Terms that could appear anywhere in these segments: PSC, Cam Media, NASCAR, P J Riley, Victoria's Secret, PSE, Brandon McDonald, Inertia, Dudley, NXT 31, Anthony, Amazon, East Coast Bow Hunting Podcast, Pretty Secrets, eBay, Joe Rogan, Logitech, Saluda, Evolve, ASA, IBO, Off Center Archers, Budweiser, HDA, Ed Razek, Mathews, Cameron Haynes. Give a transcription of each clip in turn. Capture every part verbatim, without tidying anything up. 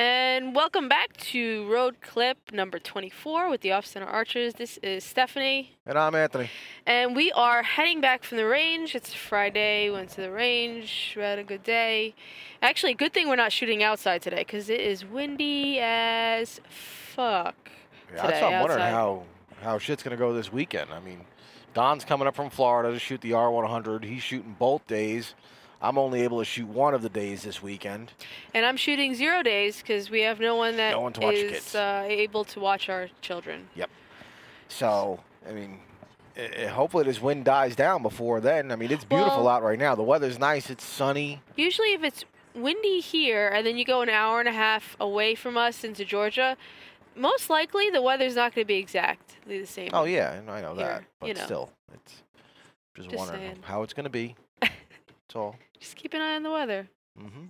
And welcome back to Road Clip number twenty-four with the Off Center Archers. This is Stephanie. And I'm Anthony. And we are heading back from the range. It's Friday. Went to the range. We had a good day. Actually, good thing we're not shooting outside today because it is windy as fuck. Yeah, today, I'm wondering how, how shit's going to go this weekend. I mean, Don's coming up from Florida to shoot the R one hundred. He's shooting both days. I'm only able to shoot one of the days this weekend. And I'm shooting zero days because we have no one that no one to watch is uh, able to watch our children. Yep. So, I mean, it, it, hopefully this wind dies down before then. I mean, it's beautiful well, out right now. The weather's nice. It's sunny. Usually if it's windy here and then you go an hour and a half away from us into Georgia, most likely the weather's not going to be exactly the same. Oh, yeah. I know here, that. But you know. still, it's just, just wondering saying. how it's going to be. That's all. Just keep an eye on the weather. Mm-hmm.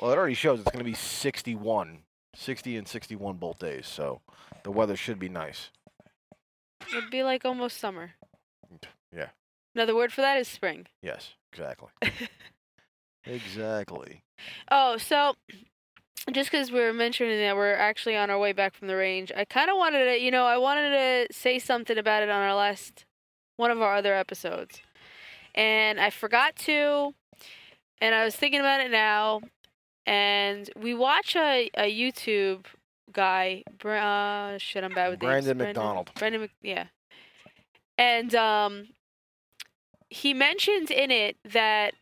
Well, it already shows it's going to be sixty-one, sixty and sixty-one both days, so the weather should be nice. It'd be like almost summer. Yeah. Another word for that is spring. Yes, exactly. Exactly. Oh, so just because we were mentioning that we're actually on our way back from the range, I kind of wanted to, you know, I wanted to say something about it on our last, one of our other episodes. And I forgot to, and I was thinking about it now, and we watch a, a YouTube guy, uh, shit, I'm bad with Brandon names. McDonald. Brandon McDonald. Yeah. And um, he mentions in it that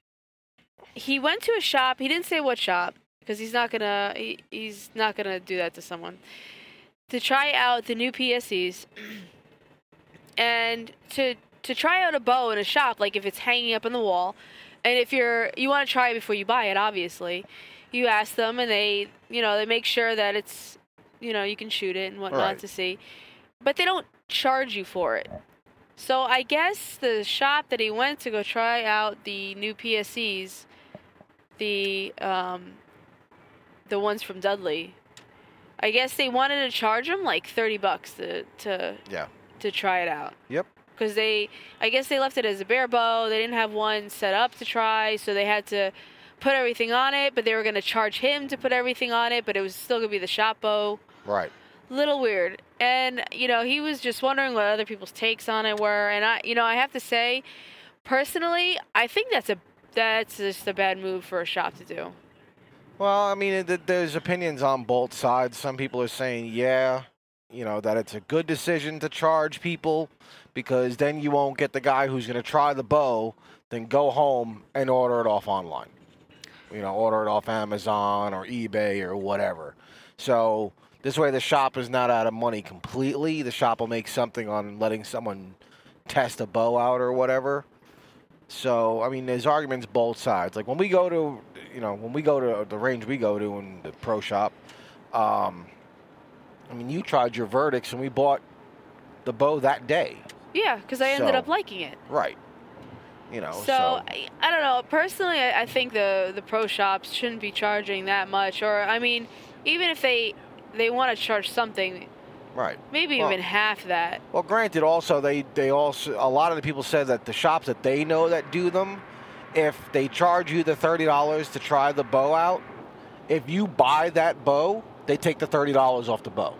he went to a shop. He didn't say what shop, because he's not going to, he, he's not going to do that to someone, to try out the new P S Es and to... to try out a bow in a shop, like if it's hanging up on the wall, and if you're, you want to try it before you buy it, obviously, you ask them and they, you know, they make sure that it's, you know, you can shoot it and whatnot right. to see, but they don't charge you for it. So I guess the shop that he went to go try out the new P S Es, the, um, the ones from Dudley, I guess they wanted to charge him like thirty bucks to, to, yeah. to try it out. Yep. Because they, I guess they left it as a bare bow. They didn't have one set up to try, so they had to put everything on it. But they were going to charge him to put everything on it, but it was still going to be the shop bow. Right. Little weird. And, you know, he was just wondering what other people's takes on it were. And, I, you know, I have to say, personally, I think that's a that's just a bad move for a shop to do. Well, I mean, there's opinions on both sides. Some people are saying, yeah, you know, that it's a good decision to charge people because then you won't get the guy who's going to try the bow, then go home and order it off online. You know, order it off Amazon or eBay or whatever. So this way the shop is not out of money completely. The shop will make something on letting someone test a bow out or whatever. So, I mean, there's arguments both sides. Like when we go to, you know, when we go to the range we go to in the pro shop, um... I mean, you tried your verdicts, and we bought the bow that day. Yeah, because I so, ended up liking it. Right. You know. So, so. I, I don't know. Personally, I, I think the, the pro shops shouldn't be charging that much. Or, I mean, even if they they want to charge something, right? Maybe well, even half that. Well, granted, also, they, they also a lot of the people said that the shops that they know that do them, if they charge you the thirty dollars to try the bow out, if you buy that bow, they take the thirty dollars off the bow.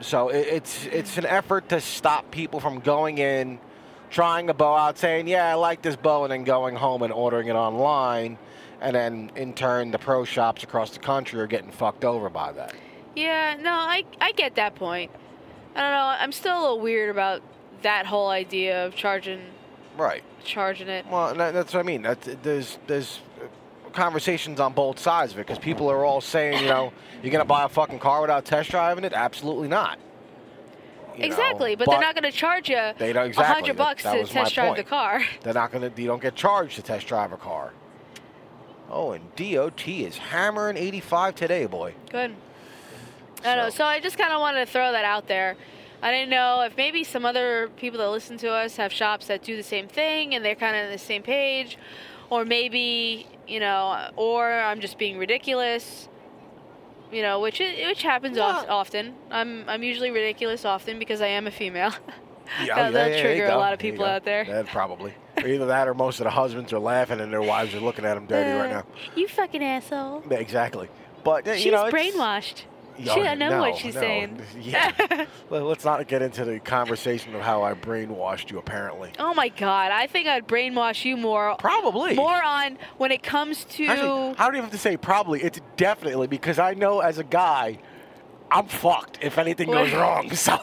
So it, it's it's an effort to stop people from going in, trying a bow out, saying, yeah, I like this bow, and then going home and ordering it online. And then, in turn, the pro shops across the country are getting fucked over by that. Yeah, no, I, I get that point. I don't know. I'm still a little weird about that whole idea of charging, right. charging it. Well, that's what I mean. That's, there's there's... conversations on both sides of it because people are all saying, you know, you're going to buy a fucking car without test driving it? Absolutely not. You exactly, know, but, but they're not going to charge you a exactly. hundred bucks that, that to test drive point. the car. They're not going to, you don't get charged to test drive a car. Oh, and D O T is hammering eighty-five today, boy. Good. So. I don't know, so I just kind of wanted to throw that out there. I didn't know if maybe some other people that listen to us have shops that do the same thing and they're kind of on the same page. Or maybe, you know, or I'm just being ridiculous, you know, which is, which happens yeah. often. I'm I'm usually ridiculous often because I am a female. Yeah, that, yeah, that'll yeah, trigger a lot of people out there. Yeah, probably. Either that or most of the husbands are laughing and their wives are looking at them dirty uh, right now. You fucking asshole. Yeah, exactly. But she's you know, brainwashed. No, she doesn't know no, what she's no. saying. Yeah. Well, let's not get into the conversation of how I brainwashed you, apparently. Oh, my God. I think I'd brainwash you more. Probably. More on when it comes to... Actually, I don't even have to say probably. It's definitely, because I know as a guy, I'm fucked if anything goes wrong. So.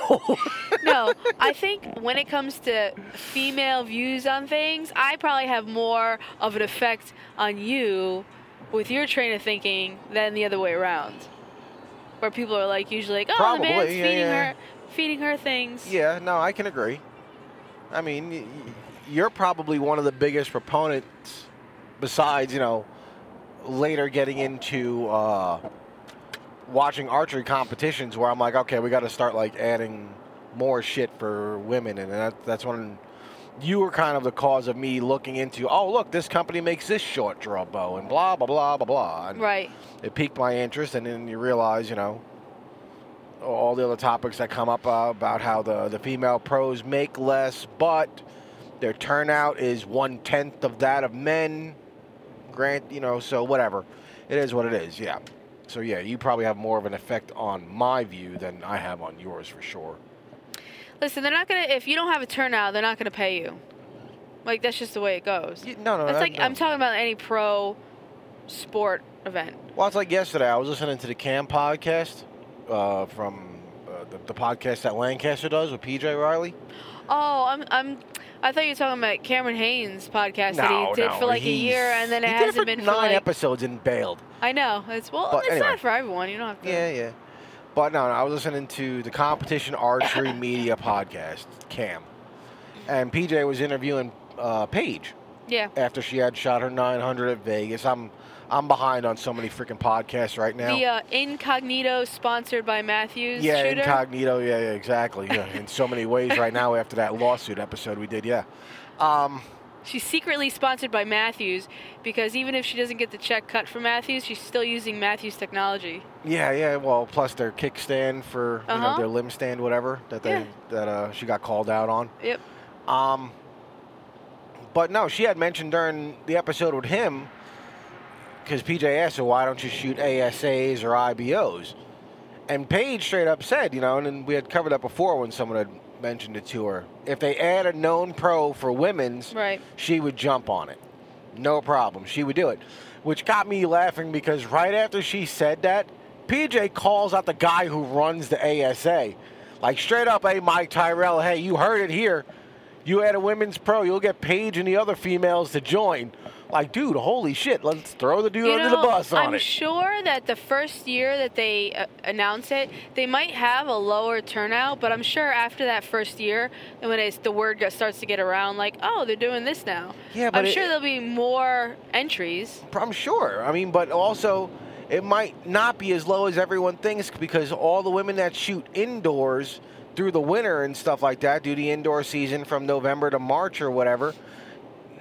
No, I think when it comes to female views on things, I probably have more of an effect on you with your train of thinking than the other way around. Where people are like usually like, oh, probably, the man's yeah, feeding yeah. her, feeding her things. Yeah, no, I can agree. I mean, you're probably one of the biggest proponents, besides you know, later getting into uh, watching archery competitions, where I'm like, okay, we got to start like adding more shit for women, and that, that's when you were kind of the cause of me looking into, oh, look, this company makes this short draw bow and blah, blah, blah, blah, blah. And right. It piqued my interest, and then you realize, you know, all the other topics that come up uh, about how the, the female pros make less, but their turnout is one-tenth of that of men. Grant, you know, so whatever. It is what it is, yeah. So, yeah, you probably have more of an effect on my view than I have on yours for sure. Listen, they're not going to, if you don't have a turnout, they're not going to pay you. Like, that's just the way it goes. Yeah, no, no. It's that, like, no. I'm talking about any pro sport event. Well, it's like yesterday. I was listening to the Cam podcast uh, from uh, the, the podcast that Lancaster does with P J Riley. Oh, I'm, I'm, I thought you were talking about Cameron Haynes' podcast no, that he did no, for, like, a year, and then it hasn't it been for, nine like, episodes and bailed. I know. It's, well, but it's anyway. Not for everyone. You don't have to. Yeah, yeah. But no, no, I was listening to the Competition Archery Media podcast, Cam. And P J was interviewing uh, Paige. Yeah. After she had shot her nine hundred at Vegas. I'm I'm behind on so many freaking podcasts right now. The uh, Incognito sponsored by Mathews Yeah, shooter. Incognito. Yeah, yeah, exactly. Yeah, in so many ways right now after that lawsuit episode we did, yeah. Um, she's secretly sponsored by Mathews because even if she doesn't get the check cut from Mathews, she's still using Mathews technology. Yeah, yeah. Well, plus their kickstand for you uh-huh. know their limb stand, whatever that they yeah. that uh, she got called out on. Yep. Um. But no, she had mentioned during the episode with him because P J asked her, "Why don't you shoot A S As or I B Os?" And Paige straight up said, "You know," and then we had covered that before when someone had mentioned it to her. If they add a known pro for women's, right. she would jump on it. No problem. She would do it. Which got me laughing because right after she said that, P J calls out the guy who runs the A S A. Like straight up, hey, Mike Tyrrell, hey, you heard it here. You add a women's pro, you'll get Paige and the other females to join. Like, dude, holy shit, let's throw the dude you under know, the bus on I'm it. I'm sure that the first year that they uh, announce it, they might have a lower turnout, but I'm sure after that first year, and when it's, the word starts to get around, like, oh, they're doing this now. Yeah, but I'm it, sure there'll be more entries. I'm sure. I mean, but also, it might not be as low as everyone thinks because all the women that shoot indoors through the winter and stuff like that, do the indoor season from November to March or whatever,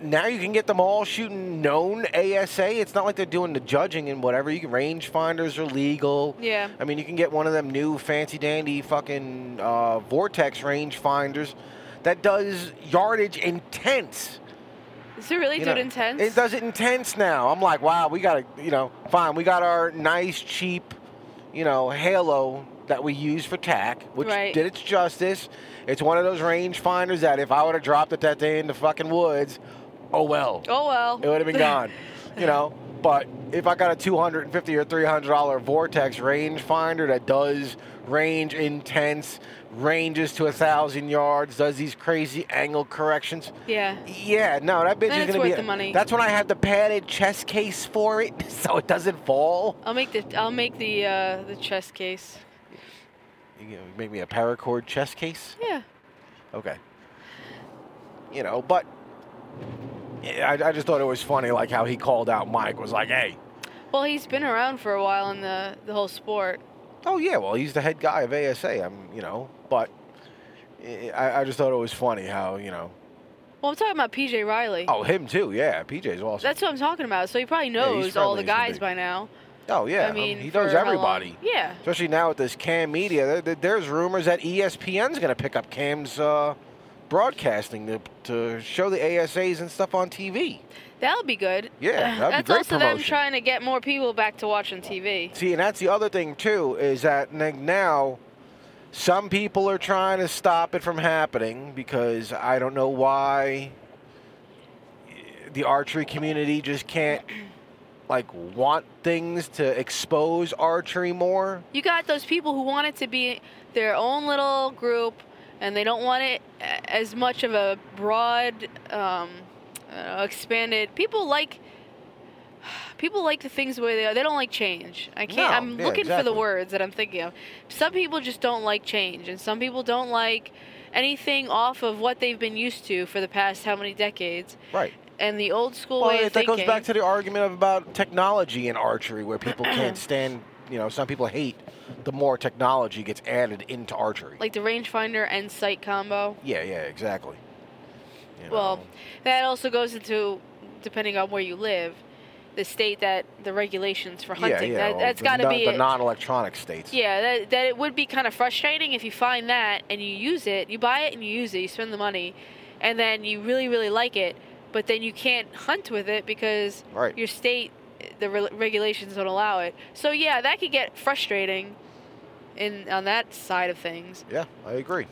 now you can get them all shooting known A S A. It's not like they're doing the judging and whatever. You can range finders are legal. Yeah. I mean, you can get one of them new fancy dandy fucking uh, Vortex range finders that does yardage intense. Does it really you do know, it intense? It does it intense now. I'm like, wow, we got to, you know, fine. We got our nice, cheap, you know, Halo that we use for tack, which right. did its justice. It's one of those range finders that if I would have dropped it that day in the fucking woods, Oh, well. Oh, well. It would have been gone, you know. But if I got a two hundred fifty dollars or three hundred dollars Vortex range finder that does range intense, ranges to one thousand yards, does these crazy angle corrections. Yeah. Yeah, no, that bitch then is going to be... That's worth the money. That's when I have the padded chest case for it so it doesn't fall. I'll make the I'll make the uh, the chest case. You make me a paracord chest case? Yeah. Okay. You know, but... I, I just thought it was funny, like, how he called out Mike, was like, hey. Well, he's been around for a while in the, the whole sport. Oh, yeah. Well, he's the head guy of A S A, I'm, you know. But I, I just thought it was funny how, you know. Well, I'm talking about P J Riley. Oh, him too, yeah. P J's awesome. That's what I'm talking about. So he probably knows yeah, all the guys by now. Oh, yeah. I mean, he knows everybody. Yeah. Especially now with this Cam Media. There's rumors that E S P N's going to pick up Cam's uh, broadcasting to, to show the A S As and stuff on T V. That would be good. Yeah, that would be great. That's also promotion. Them trying to get more people back to watching T V. See, and that's the other thing, too, is that now some people are trying to stop it from happening because I don't know why the archery community just can't, like, want things to expose archery more. You got those people who want it to be their own little group, and they don't want it as much of a broad, um, uh, expanded. People like people like the things the way they are. They don't like change. I can't. No, I'm yeah, looking exactly. for the words that I'm thinking of. Some people just don't like change, and some people don't like anything off of what they've been used to for the past how many decades. Right. And the old school well, way of that thinking. That goes back to the argument of about technology in archery, where people can't stand. You know, some people hate the more technology gets added into archery. Like the rangefinder and sight combo? Yeah, yeah, exactly. You well, know. That also goes into, depending on where you live, the state that the regulations for hunting. Yeah, yeah. That, well, that's got to no, be... The non-electronic states. Yeah, that, that it would be kind of frustrating if you find that and you use it, you buy it and you use it, you spend the money, and then you really, really like it, but then you can't hunt with it because right. your state... the re- regulations don't allow it. So, yeah, that could get frustrating in on that side of things. Yeah, I agree.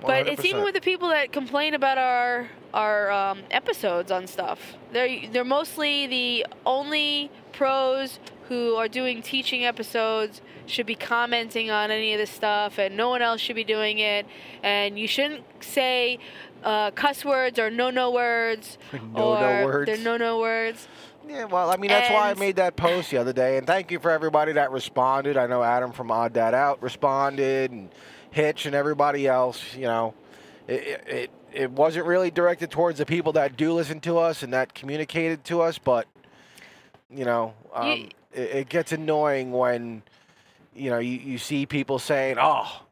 one hundred percent. But it's even with the people that complain about our our um, episodes on stuff. They're, they're mostly the only pros who are doing teaching episodes should be commenting on any of this stuff, and no one else should be doing it. And you shouldn't say uh, cuss words or no-no words. No-no words. They're no-no words. Yeah, well, I mean, that's and why I made that post the other day. And thank you for everybody that responded. I know Adam from Odd That Out responded, and Hitch and everybody else. You know, it, it it wasn't really directed towards the people that do listen to us and that communicated to us. But, you know, um, you, it, it gets annoying when, you know, you, you see people saying, oh,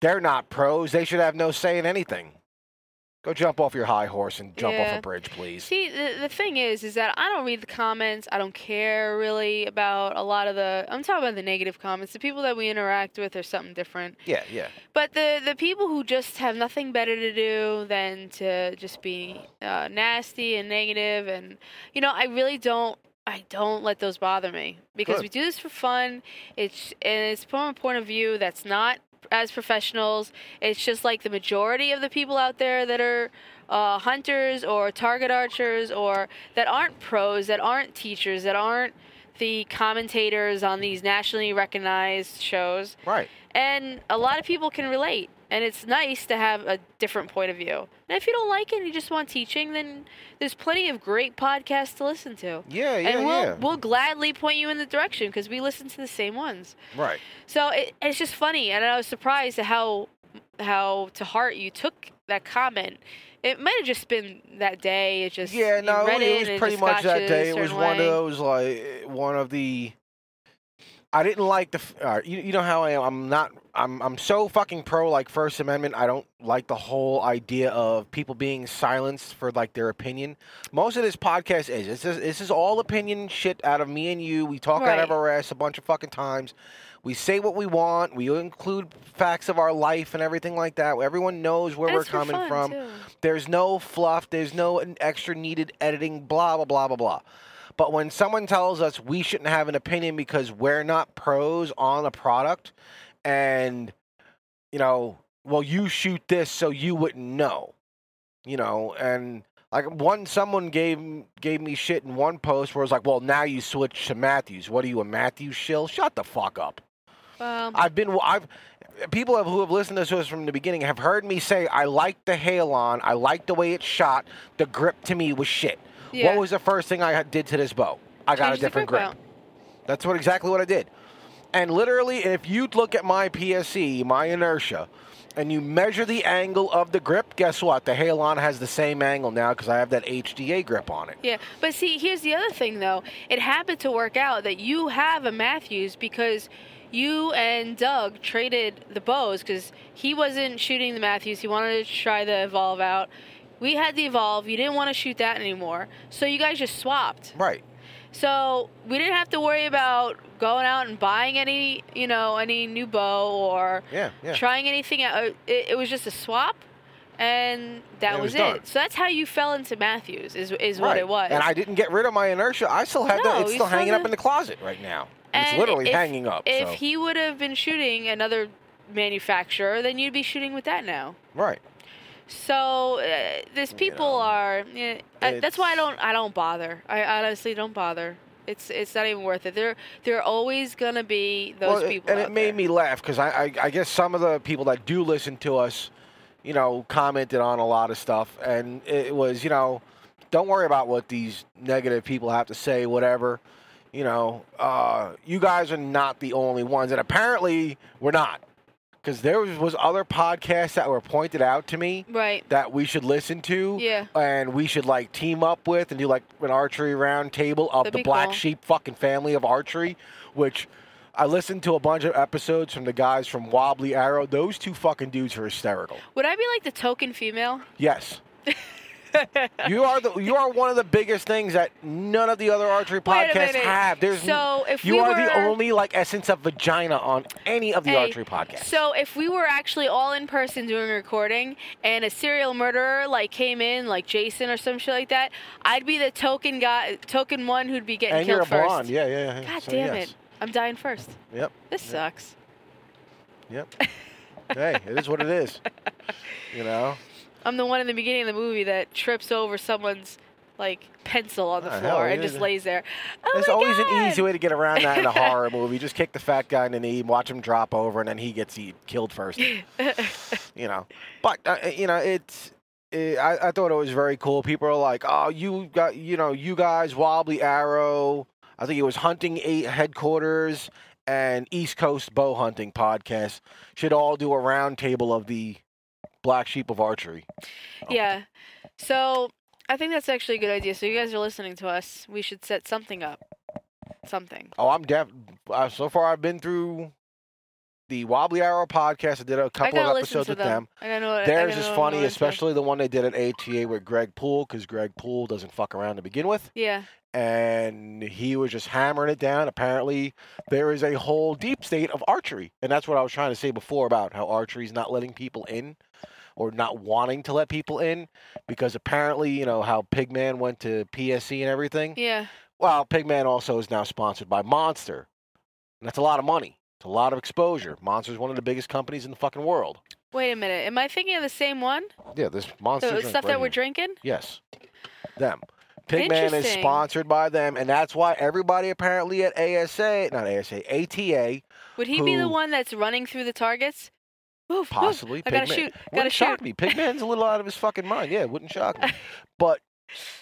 they're not pros. They should have no say in anything. Go jump off your high horse and jump yeah. off a bridge, please. See, the, the thing is, is that I don't read the comments. I don't care really about a lot of the... I'm talking about the negative comments. The people that we interact with are something different. Yeah, yeah. But the, the people who just have nothing better to do than to just be uh, nasty and negative and... You know, I really don't... I don't let those bother me. Because Good. we do this for fun. It's And it's from a point of view that's not... as professionals. It's just like the majority of the people out there that are uh, hunters or target archers or that aren't pros, that aren't teachers, that aren't the commentators on these nationally recognized shows. Right. And a lot of people can relate. And it's nice to have a different point of view. And if you don't like it and you just want teaching, then there's plenty of great podcasts to listen to. Yeah, yeah, and we'll, yeah. we'll gladly point you in the direction because we listen to the same ones. Right. So it, it's just funny. And I was surprised at how, how to heart you took that comment. It might have just been that day. It just Yeah, no, it, it was pretty much that day. It was way. one of those, like, one of the... I didn't like the, uh, you, you know how I am, I'm not, I'm I'm so fucking pro, like, First Amendment, I don't like the whole idea of people being silenced for, like, their opinion. Most of this podcast is, this is, this is all opinion shit out of me and you, we talk right. out of our ass a bunch of fucking times, we say what we want, we include facts of our life and everything like that, everyone knows where and we're coming fun, from, too. There's no fluff, there's no extra needed editing, blah, blah, blah, blah, blah. But when someone tells us we shouldn't have an opinion because we're not pros on a product and, you know, well, you shoot this so you wouldn't know, you know, and like one, someone gave gave me shit in one post where it was like, well, now you switch to Mathews. What are you, a Mathews shill? Shut the fuck up. Um, I've been, I've, people who have listened to us from the beginning have heard me say, I like the Halon. I like the way it shot. The grip to me was shit. Yeah. What was the first thing I did to this bow? I got Change a different grip. grip. That's what exactly what I did. And literally, if you look at my P S E, my Inertia, and you measure the angle of the grip, guess what? The Halon has the same angle now because I have that H D A grip on it. Yeah, but see, here's the other thing, though. It happened to work out that you have a Mathews because you and Doug traded the bows because he wasn't shooting the Mathews. He wanted to try the Evolve out. We had the Evolve. You didn't want to shoot that anymore. So you guys just swapped. Right. So we didn't have to worry about going out and buying any, you know, any new bow or yeah, yeah. trying anything out. It, it was just a swap. And that and was it. Was it. So that's how you fell into Mathews, is is right. what it was. And I didn't get rid of my Inertia. I still have no, that. It's still hanging the... up in the closet right now. And it's literally if, hanging up. If so. he would have been shooting another manufacturer, then you'd be shooting with that now. Right. So uh, these people you know, are. You know, I, that's why I don't. I don't bother. I honestly don't bother. It's it's not even worth it. There there are always gonna be those well, people. And out it made there. me laugh because I, I I guess some of the people that do listen to us, you know, commented on a lot of stuff, and it was you know, don't worry about what these negative people have to say, whatever. You know, uh, you guys are not the only ones, and apparently we're not. Because there was, was other podcasts that were pointed out to me right. that we should listen to yeah. and we should, like, team up with and do, like, an archery round table of That'd the black cool. sheep fucking family of archery, which I listened to a bunch of episodes from the guys from Wobbly Arrow. Those two fucking dudes are hysterical. Would I be, like, the token female? Yes. You are the you are one of the biggest things that none of the other archery podcasts have. There's so if you we are were, the only like essence of vagina on any of the hey, archery podcasts. So if we were actually all in person doing a recording and a serial murderer like came in like Jason or some shit like that, I'd be the token guy, token one who'd be getting and killed you're a first. Yeah, yeah, yeah. God so, damn yes. it! I'm dying first. Yep. This yep. sucks. Yep. Hey, it is what it is. You know. I'm the one in the beginning of the movie that trips over someone's, like, pencil on the oh, floor and just lays there. Oh There's always God. an easy way to get around that in a horror movie. Just kick the fat guy in the knee, watch him drop over, and then he gets eat, killed first. You know. But, uh, you know, it's... It, I, I thought it was very cool. People are like, oh, you got, you know, you guys, Wobbly Arrow. I think it was Hunting Eight Headquarters and East Coast Bow Hunting Podcast should all do a round table of the... Black sheep of archery. Oh. Yeah. So I think that's actually a good idea. So you guys are listening to us. We should set something up. Something. Oh, I'm def. Uh, so far, I've been through the Wobbly Arrow podcast. I did a couple of episodes with them. them. I don't know what, Theirs I don't is know funny, especially the one they did at A T A with Greg Poole, because Greg Poole doesn't fuck around to begin with. Yeah. And he was just hammering it down. Apparently, there is a whole deep state of archery. And that's what I was trying to say before about how archery is not letting people in. Or not wanting to let people in, because apparently, you know, how Pigman went to P S C and everything. Yeah. Well, Pigman also is now sponsored by Monster. And that's a lot of money. It's a lot of exposure. Monster is one of the biggest companies in the fucking world. Wait a minute. Am I thinking of the same one? Yeah, this Monster drink stuff right that here. We're drinking? Yes. Them. Pigman is sponsored by them, and that's why everybody apparently at A S A, not A S A, A T A. Would he who, be the one that's running through the targets? Move, Possibly. Move. I gotta Pigman. shoot. Wouldn't gotta shock shoot. me. Pigman's a little out of his fucking mind. Yeah, it wouldn't shock me. But,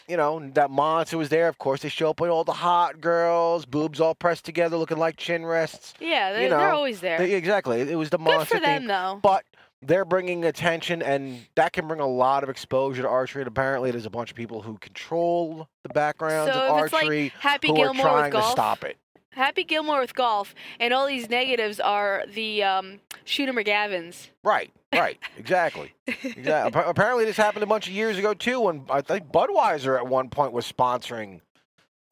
you know, that Monster was there. Of course, they show up with all the hot girls, boobs all pressed together, looking like chin rests. Yeah, they, you know, they're always there. They, exactly. It was the Monster thing. Good for them, thing. though. But they're bringing attention, and that can bring a lot of exposure to archery. And apparently, there's a bunch of people who control the backgrounds so of archery like Happy who Gilmore are trying with golf. to stop it. Happy Gilmore with golf, and all these negatives are the um, Shoot 'em or Gavins. Right, right, exactly. exactly. Apparently, this happened a bunch of years ago too, when I think Budweiser at one point was sponsoring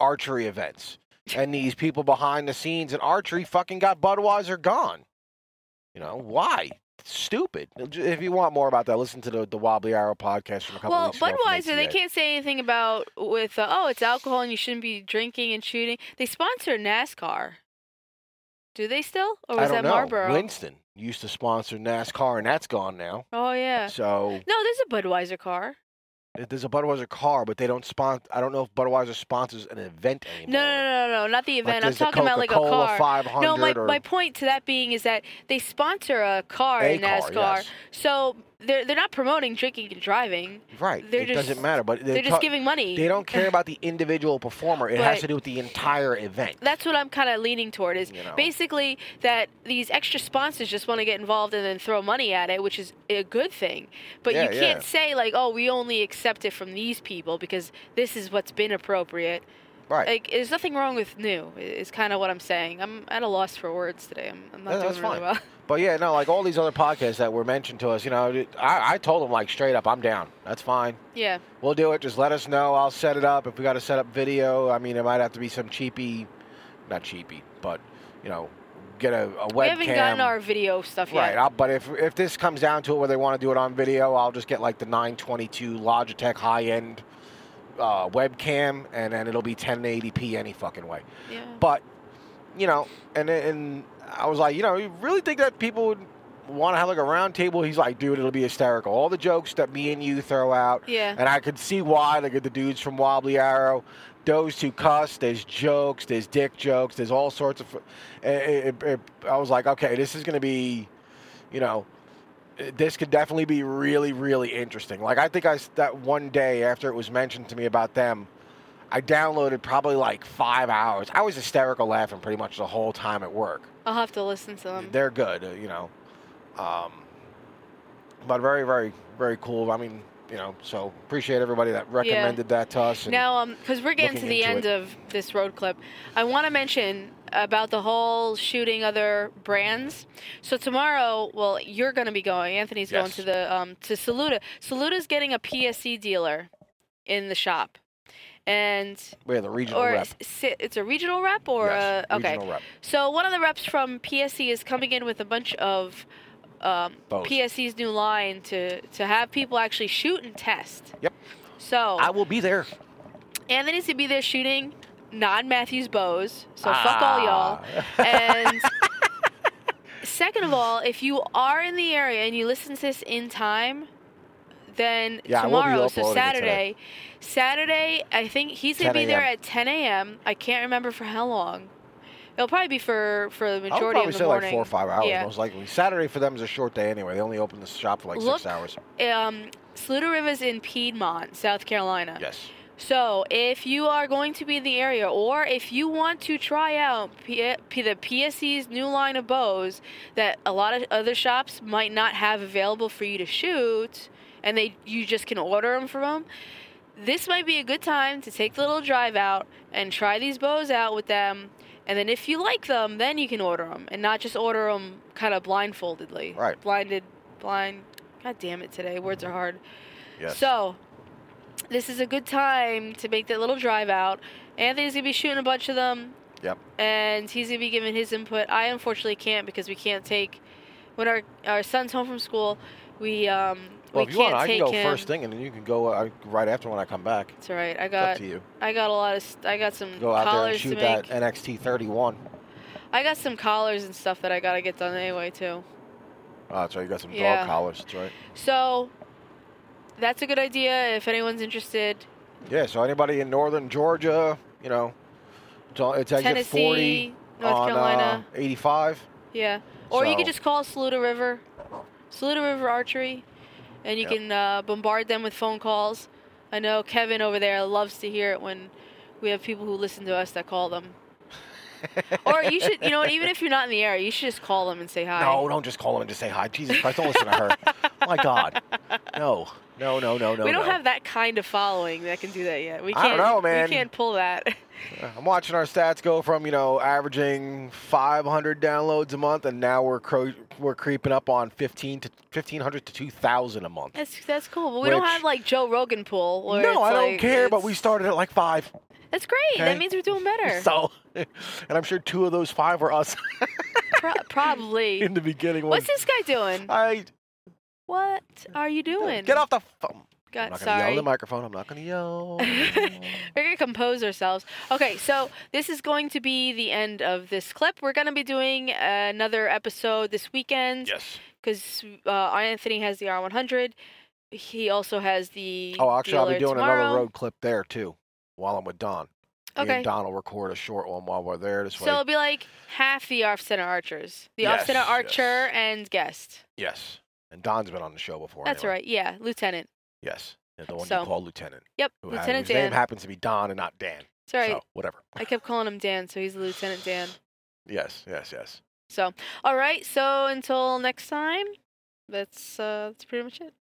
archery events, and these people behind the scenes in archery fucking got Budweiser gone. You know why? Stupid. If you want more about that, listen to the, the Wobbly Arrow podcast from a couple well, weeks ago. Well, Budweiser, they can't say anything about with, uh, oh, it's alcohol and you shouldn't be drinking and shooting. They sponsor NASCAR. Do they still? Or was I don't that know. Marlboro? Winston used to sponsor NASCAR, and that's gone now. Oh, yeah. So. No, there's a Budweiser car. There's a Budweiser car, but they don't sponsor. I don't know if Budweiser sponsors an event anymore. No, no, no, no, no not the event. Like I'm talking about like a car. five hundred no, my or... my point to that being is that they sponsor a car a in NASCAR, car, yes. so they're they're not promoting drinking and driving. Right. They're it just, doesn't matter, but they're, they're just ta- giving money. They don't care about the individual performer. It but has to do with the entire event. That's what I'm kind of leaning toward. Is you know. basically that these extra sponsors just want to get involved and then throw money at it, which is a good thing. But yeah, you can't yeah. say like, oh, we only. Accept Accept it from these people because this is what's been appropriate. Right. Like, there's nothing wrong with new. Is kind of what I'm saying. I'm at a loss for words today. I'm, I'm not yeah, doing that's really fine. well. But yeah, no, like all these other podcasts that were mentioned to us, you know, I, I told them like straight up, I'm down. That's fine. Yeah. We'll do it. Just let us know. I'll set it up. If we got to set up video, I mean, it might have to be some cheapy, not cheapy, but you know, get a, a webcam. We haven't gotten our video stuff yet. Right, I'll, but if if this comes down to it where they want to do it on video, I'll just get like the nine twenty-two Logitech high-end uh, webcam, and then it'll be ten eighty p any fucking way. Yeah. But, you know, and and I was like, you know, you really think that people would want to have like a round table? He's like, dude, it'll be hysterical. All the jokes that me and you throw out. Yeah. And I could see why. Like the dudes from Wobbly Arrow, those who cuss, there's jokes, there's dick jokes, there's all sorts of. It, it, it, I was like, okay, this is going to be, you know, this could definitely be really, really interesting. Like I think I that one day after it was mentioned to me about them, I downloaded probably like five hours. I was hysterical laughing pretty much the whole time at work. I'll have to listen to them. They're good, you know. Um, but very, very, very cool. I mean, you know, so appreciate everybody that recommended yeah. that to us. And now, um, because we're getting to the end it. of this road clip, I want to mention about the whole shooting other brands. So tomorrow, well, you're going to be going. Anthony's yes. going to the um to Saluda. Saluta's getting a P S C dealer in the shop. And we have a regional or rep. It's a regional rep or yes, a, okay. Rep. So one of the reps from P S C is coming in with a bunch of um, P S C's new line to, to have people actually shoot and test. Yep. So I will be there. Anthony's gonna be there shooting non-Mathews bows. So ah. fuck all y'all. And second of all, if you are in the area and you listen to this in time. Then yeah, tomorrow, so Saturday, Saturday, I think he's going to be there at ten a.m. I can't remember for how long. It'll probably be for, for the majority of the morning. I'll probably say like four or five hours, yeah. most likely. Saturday for them is a short day anyway. They only open the shop for like Look, six hours. Um, Saluda River's in Piedmont, South Carolina. Yes. So if you are going to be in the area or if you want to try out P- P- the P S C's new line of bows that a lot of other shops might not have available for you to shoot... and they you just can order them from them, this might be a good time to take the little drive out and try these bows out with them. And then if you like them, then you can order them and not just order them kind of blindfoldedly. Right. Blinded, blind. God damn it today. Words are hard. Yes. So this is a good time to make that little drive out. Anthony's going to be shooting a bunch of them. Yep. And he's going to be giving his input. I unfortunately can't because we can't take, when our, our son's home from school, we... um. Well, we if you want, I can go him. first thing, and then you can go uh, right after when I come back. That's all right. I got. It's up to you. I got a lot of. St- I got some. Go out there and shoot that N X T thirty-one. I got some collars and stuff that I gotta get done anyway too. Oh, that's right. You got some yeah. dog collars. That's right. So, that's a good idea if anyone's interested. Yeah. So anybody in northern Georgia, you know, it's, all, it's exit Tennessee, forty North on Carolina. Uh, eighty-five. Yeah. Or so. You could just call Saluda River, Saluda River Archery. And you yep. can uh, bombard them with phone calls. I know Kevin over there loves to hear it when we have people who listen to us that call them. Or you should, you know, even if you're not in the area, you should just call them and say hi. No, don't just call them and just say hi. Jesus Christ, don't listen to her. My God. No, no, no, no, no. We don't no. have that kind of following that can do that yet. We can't, I don't know, man. We can't pull that. I'm watching our stats go from, you know, averaging five hundred downloads a month, and now we're cro- we're creeping up on fifteen to fifteen hundred to two thousand a month. That's that's cool. But we which, don't have like Joe Rogan pool. No, it's I don't like, care. But we started at like five. That's great. Okay? That means we're doing better. So, and I'm sure two of those five were us. Pro- probably in the beginning. What's this guy doing? I. What are you doing? Get off the phone. God, I'm not going to yell at the microphone. I'm not going to yell. We're going to compose ourselves. Okay, so this is going to be the end of this clip. We're going to be doing another episode this weekend. Yes. Because uh, Anthony has the R one hundred. He also has the Oh, actually, I'll be doing tomorrow. another road clip there, too, while I'm with Don. Okay. Me and Don will record a short one while we're there. This so way. it'll be like half the Off Center Archers. The yes, Off Center Archer yes. and guest. Yes. And Don's been on the show before. That's anyway. right. Yeah, Lieutenant. Yes, the one so, you call Lieutenant. Yep, Lieutenant Dan. His name happens to be Don and not Dan. That's right. So, whatever. I kept calling him Dan, so he's Lieutenant Dan. Yes, yes, yes. So, all right. So, until next time, that's uh, that's pretty much it.